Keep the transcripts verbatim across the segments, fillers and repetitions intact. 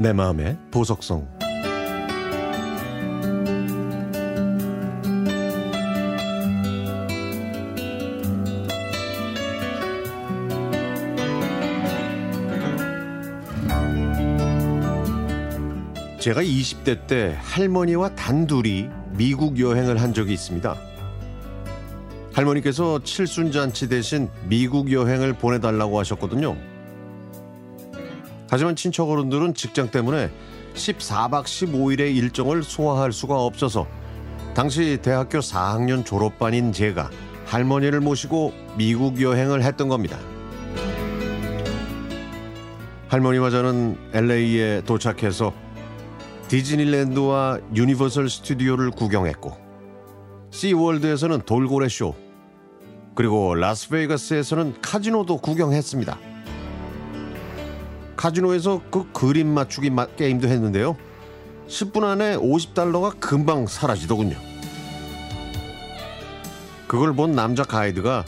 내 마음의 보석성. 제가 이십 대 때 할머니와 단둘이 미국 여행을 한 적이 있습니다. 할머니께서 칠순잔치 대신 미국 여행을 보내달라고 하셨거든요. 하지만 친척 어른들은 직장 때문에 십사박 십오일의 일정을 소화할 수가 없어서 당시 대학교 사학년 졸업반인 제가 할머니를 모시고 미국 여행을 했던 겁니다. 할머니와 저는 엘에이에 도착해서 디즈니랜드와 유니버설 스튜디오를 구경했고, 시월드에서는 돌고래 쇼, 그리고 라스베이거스에서는 카지노도 구경했습니다. 카지노에서 그 그림 맞추기 게임도 했는데요, 십분 안에 오십 달러가 금방 사라지더군요. 그걸 본 남자 가이드가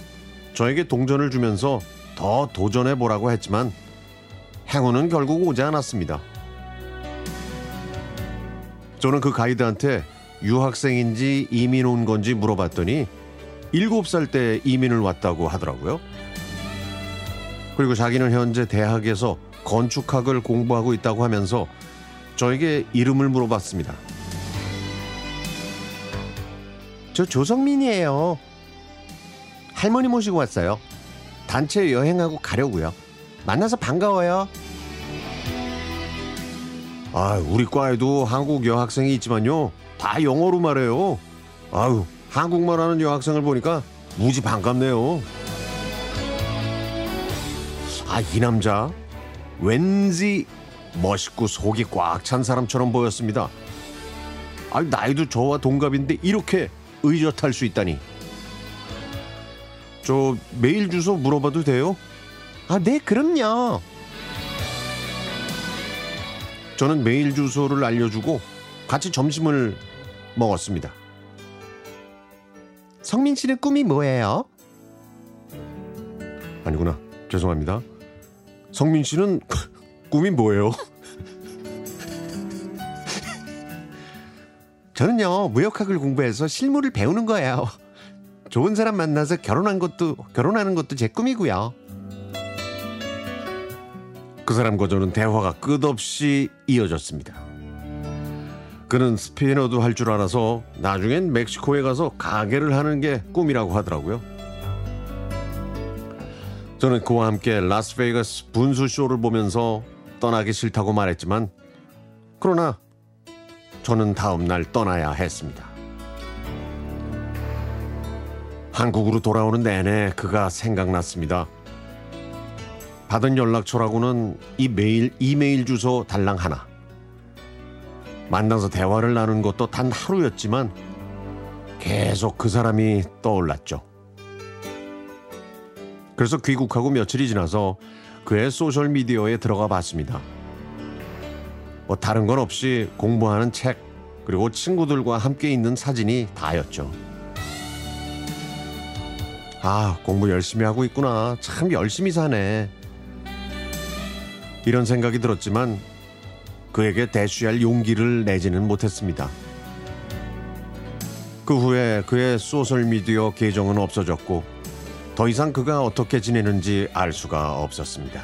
저에게 동전을 주면서 더 도전해보라고 했지만 행운은 결국 오지 않았습니다. 저는 그 가이드한테 유학생인지 이민 온 건지 물어봤더니 일곱 살 때 이민을 왔다고 하더라고요. 그리고 자기는 현재 대학에서 건축학을 공부하고 있다고 하면서 저에게 이름을 물어봤습니다. 저 조성민이에요. 할머니 모시고 왔어요. 단체 여행하고 가려고요. 만나서 반가워요. 아, 우리 과에도 한국 여학생이 있지만요, 다 영어로 말해요. 아유, 한국말하는 여학생을 보니까 무지 반갑네요. 아, 이 남자 왠지 멋있고 속이 꽉 찬 사람처럼 보였습니다. 아, 나이도 저와 동갑인데 이렇게 의젓할 수 있다니. 저 메일 주소 물어봐도 돼요? 아, 네, 그럼요. 저는 메일 주소를 알려주고 같이 점심을 먹었습니다. 성민 씨는 꿈이 뭐예요? 아니구나. 죄송합니다. 성민 씨는 꿈이 뭐예요? 저는요, 무역학을 공부해서 실무를 배우는 거예요. 좋은 사람 만나서 결혼한 것도, 결혼하는 것도 제 꿈이고요. 그 사람과 저는 대화가 끝없이 이어졌습니다. 그는 스페인어도 할 줄 알아서 나중엔 멕시코에 가서 가게를 하는 게 꿈이라고 하더라고요. 저는 그와 함께 라스베이거스 분수쇼를 보면서 떠나기 싫다고 말했지만, 그러나 저는 다음 날 떠나야 했습니다. 한국으로 돌아오는 내내 그가 생각났습니다. 받은 연락처라고는 이 메일, 이메일 주소 달랑 하나. 만나서 대화를 나눈 것도 단 하루였지만 계속 그 사람이 떠올랐죠. 그래서 귀국하고 며칠이 지나서 그의 소셜미디어에 들어가 봤습니다. 뭐 다른 건 없이 공부하는 책, 그리고 친구들과 함께 있는 사진이 다였죠. 아, 공부 열심히 하고 있구나. 참 열심히 사네. 이런 생각이 들었지만 그에게 대쉬할 용기를 내지는 못했습니다. 그 후에 그의 소셜미디어 계정은 없어졌고 더 이상 그가 어떻게 지내는지 알 수가 없었습니다.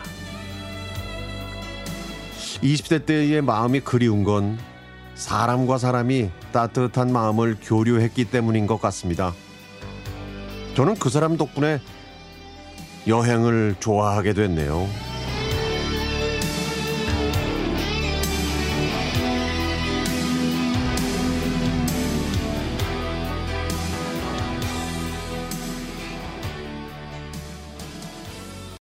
이십 대 때의 마음이 그리운 건 사람과 사람이 따뜻한 마음을 교류했기 때문인 것 같습니다. 저는 그 사람 덕분에 여행을 좋아하게 됐네요.